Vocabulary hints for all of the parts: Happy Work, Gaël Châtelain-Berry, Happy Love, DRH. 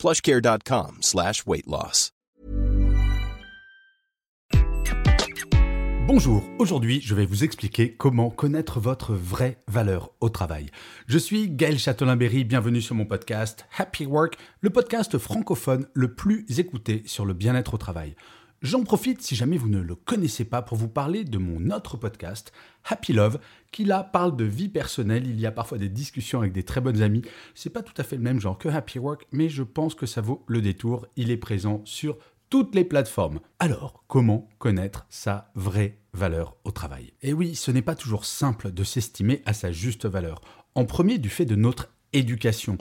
PlushCare.com/weight-loss. Bonjour, aujourd'hui je vais vous expliquer comment connaître votre vraie valeur au travail. Je suis Gaël Châtelain-Berry, bienvenue sur mon podcast Happy Work, le podcast francophone le plus écouté sur le bien-être au travail. J'en profite, si jamais vous ne le connaissez pas, pour vous parler de mon autre podcast, Happy Love, qui là parle de vie personnelle. Il y a parfois des discussions avec des très bonnes amies. C'est pas tout à fait le même genre que Happy Work, mais je pense que ça vaut le détour. Il est présent sur toutes les plateformes. Alors, comment connaître sa vraie valeur au travail ? Et oui, ce n'est pas toujours simple de s'estimer à sa juste valeur. En premier, du fait de notre éducation.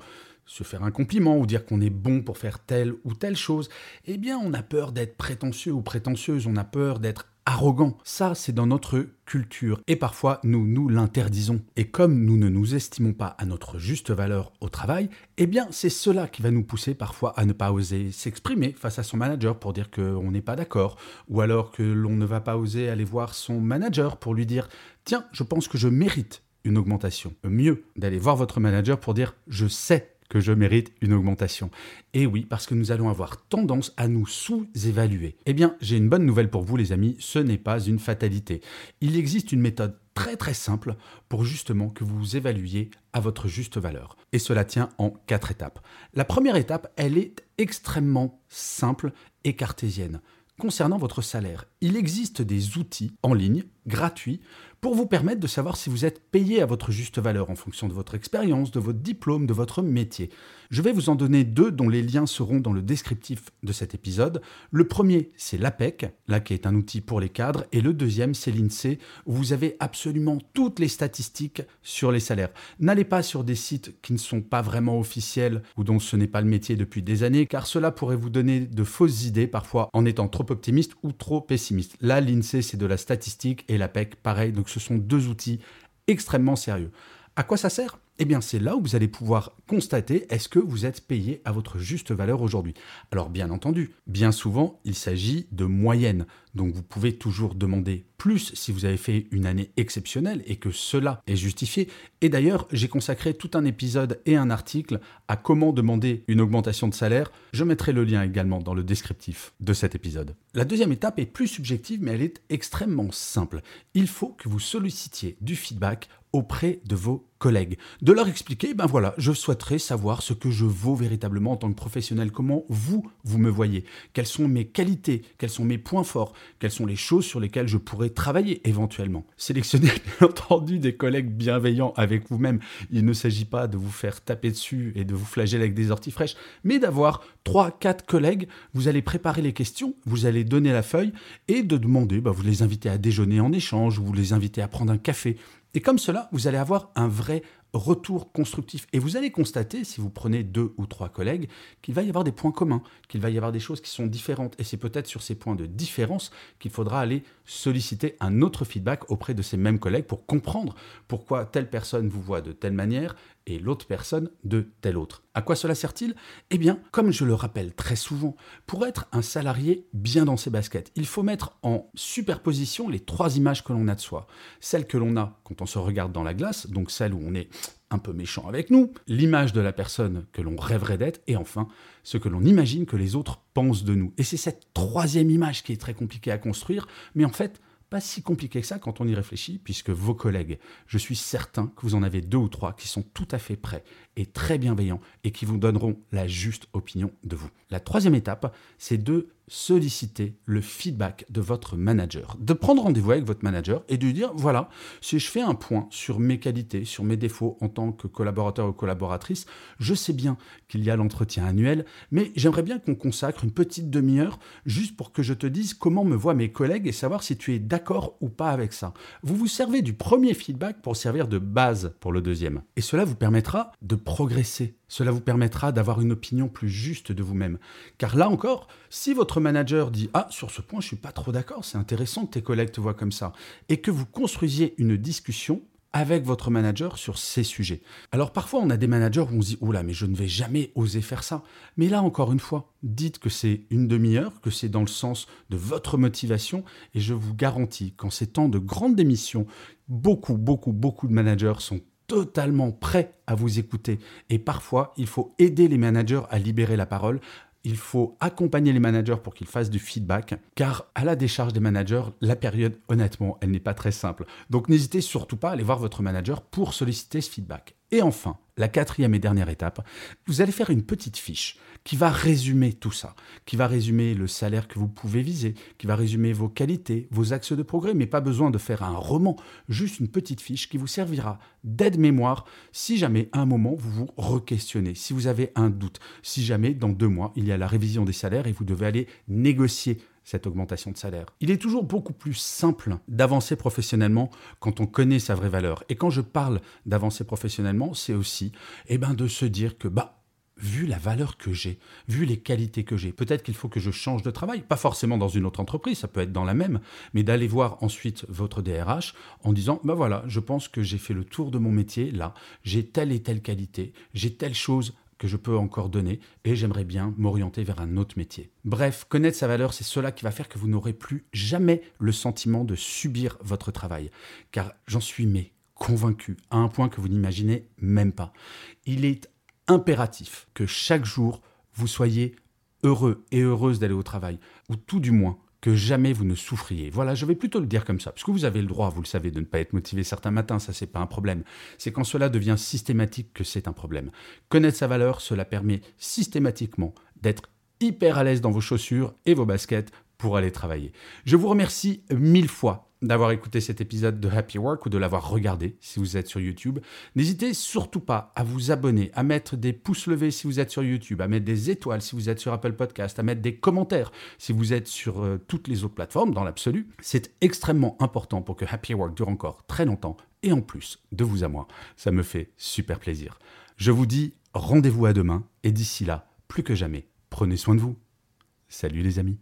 Se faire un compliment ou dire qu'on est bon pour faire telle ou telle chose, eh bien on a peur d'être prétentieux ou prétentieuse, on a peur d'être arrogant. Ça, c'est dans notre culture et parfois nous l'interdisons. Et comme nous ne nous estimons pas à notre juste valeur au travail, eh bien c'est cela qui va nous pousser parfois à ne pas oser s'exprimer face à son manager pour dire qu'on n'est pas d'accord, ou alors que l'on ne va pas oser aller voir son manager pour lui dire « Tiens, je pense que je mérite une augmentation ». Mieux d'aller voir votre manager pour dire « Je sais que je mérite une augmentation ». Et oui, parce que nous allons avoir tendance à nous sous-évaluer. Eh bien, j'ai une bonne nouvelle pour vous, les amis, ce n'est pas une fatalité. Il existe une méthode très très simple pour justement que vous vous évaluiez à votre juste valeur. Et cela tient en 4 étapes. La première étape, elle est extrêmement simple et cartésienne. Concernant votre salaire, il existe des outils en ligne, gratuits, pour vous permettre de savoir si vous êtes payé à votre juste valeur en fonction de votre expérience, de votre diplôme, de votre métier. Je vais vous en donner 2 dont les liens seront dans le descriptif de cet épisode. Le premier, c'est l'APEC, là qui est un outil pour les cadres, et le deuxième, c'est l'INSEE, où vous avez absolument toutes les statistiques sur les salaires. N'allez pas sur des sites qui ne sont pas vraiment officiels ou dont ce n'est pas le métier depuis des années, car cela pourrait vous donner de fausses idées, parfois en étant trop optimiste ou trop pessimiste. Là, l'INSEE, c'est de la statistique et l'APEC, pareil. Donc, ce sont 2 outils extrêmement sérieux. À quoi ça sert ? Eh bien, c'est là où vous allez pouvoir constater est-ce que vous êtes payé à votre juste valeur aujourd'hui. Alors, bien entendu, bien souvent, il s'agit de moyenne. Donc, vous pouvez toujours demander plus si vous avez fait une année exceptionnelle et que cela est justifié. Et d'ailleurs, j'ai consacré tout un épisode et un article à comment demander une augmentation de salaire. Je mettrai le lien également dans le descriptif de cet épisode. La deuxième étape est plus subjective, mais elle est extrêmement simple. Il faut que vous sollicitiez du feedback auprès de vos collègues, de leur expliquer, ben voilà, je souhaiterais savoir ce que je vaux véritablement en tant que professionnel, comment vous me voyez, quelles sont mes qualités, quels sont mes points forts, quelles sont les choses sur lesquelles je pourrais travailler éventuellement. Sélectionnez bien entendu des collègues bienveillants avec vous-même. Il ne s'agit pas de vous faire taper dessus et de vous flageller avec des orties fraîches, mais d'avoir 3-4 collègues, vous allez préparer les questions, vous allez donner la feuille et de demander, ben vous les invitez à déjeuner en échange, vous les invitez à prendre un café. Et comme cela, vous allez avoir un vrai retour constructif. Et vous allez constater, si vous prenez 2 ou 3 collègues, qu'il va y avoir des points communs, qu'il va y avoir des choses qui sont différentes. Et c'est peut-être sur ces points de différence qu'il faudra aller solliciter un autre feedback auprès de ces mêmes collègues pour comprendre pourquoi telle personne vous voit de telle manière et l'autre personne de telle autre. À quoi cela sert-il ? Eh bien, comme je le rappelle très souvent, pour être un salarié bien dans ses baskets, il faut mettre en superposition les 3 images que l'on a de soi. Celle que l'on a quand on se regarde dans la glace, donc celle où on est un peu méchant avec nous, l'image de la personne que l'on rêverait d'être, et enfin, ce que l'on imagine que les autres pensent de nous. Et c'est cette 3e image qui est très compliquée à construire, mais en fait, pas si compliqué que ça quand on y réfléchit, puisque vos collègues, je suis certain que vous en avez 2 ou 3 qui sont tout à fait prêts et très bienveillants et qui vous donneront la juste opinion de vous. La 3e étape, c'est de solliciter le feedback de votre manager, de prendre rendez-vous avec votre manager et de lui dire, voilà, si je fais un point sur mes qualités, sur mes défauts en tant que collaborateur ou collaboratrice, je sais bien qu'il y a l'entretien annuel, mais j'aimerais bien qu'on consacre une petite demi-heure juste pour que je te dise comment me voient mes collègues et savoir si tu es d'accord ou pas avec ça. Vous vous servez du premier feedback pour servir de base pour le deuxième. Et cela vous permettra de progresser. Cela vous permettra d'avoir une opinion plus juste de vous-même. Car là encore, si votre manager dit « Ah, sur ce point, je ne suis pas trop d'accord, c'est intéressant que tes collègues te voient comme ça » et que vous construisiez une discussion avec votre manager sur ces sujets. Alors parfois, on a des managers où on se dit « Oula, mais je ne vais jamais oser faire ça ». Mais là, encore une fois, dites que c'est une demi-heure, que c'est dans le sens de votre motivation et je vous garantis qu'en ces temps de grande démission, beaucoup de managers sont totalement prêts à vous écouter. Et parfois, il faut aider les managers à libérer la parole. Il faut accompagner les managers pour qu'ils fassent du feedback, car à la décharge des managers, la période, honnêtement, elle n'est pas très simple. Donc, n'hésitez surtout pas à aller voir votre manager pour solliciter ce feedback. Et enfin, la quatrième et dernière étape, vous allez faire une petite fiche qui va résumer tout ça, qui va résumer le salaire que vous pouvez viser, qui va résumer vos qualités, vos axes de progrès, mais pas besoin de faire un roman, juste une petite fiche qui vous servira d'aide-mémoire si jamais à un moment vous vous re-questionnez, si vous avez un doute, si jamais dans 2 mois il y a la révision des salaires et vous devez aller négocier cette augmentation de salaire. Il est toujours beaucoup plus simple d'avancer professionnellement quand on connaît sa vraie valeur. Et quand je parle d'avancer professionnellement, c'est aussi de se dire que vu la valeur que j'ai, vu les qualités que j'ai, peut-être qu'il faut que je change de travail, pas forcément dans une autre entreprise, ça peut être dans la même, mais d'aller voir ensuite votre DRH en disant, voilà, je pense que j'ai fait le tour de mon métier, là, j'ai telle et telle qualité, j'ai telle chose que je peux encore donner et j'aimerais bien m'orienter vers un autre métier. Bref, connaître sa valeur, c'est cela qui va faire que vous n'aurez plus jamais le sentiment de subir votre travail. Car j'en suis convaincu, à un point que vous n'imaginez même pas. Il est impératif que chaque jour, vous soyez heureux et heureuse d'aller au travail, ou tout du moins, que jamais vous ne souffriez. Voilà, je vais plutôt le dire comme ça, parce que vous avez le droit, vous le savez, de ne pas être motivé certains matins, ça, c'est pas un problème. C'est quand cela devient systématique que c'est un problème. Connaître sa valeur, cela permet systématiquement d'être hyper à l'aise dans vos chaussures et vos baskets pour aller travailler. Je vous remercie 1000 fois d'avoir écouté cet épisode de Happy Work ou de l'avoir regardé si vous êtes sur YouTube. N'hésitez surtout pas à vous abonner, à mettre des pouces levés si vous êtes sur YouTube, à mettre des étoiles si vous êtes sur Apple Podcast, à mettre des commentaires si vous êtes sur toutes les autres plateformes dans l'absolu. C'est extrêmement important pour que Happy Work dure encore très longtemps et en plus, de vous à moi, ça me fait super plaisir. Je vous dis rendez-vous à demain et d'ici là, plus que jamais, prenez soin de vous. Salut les amis.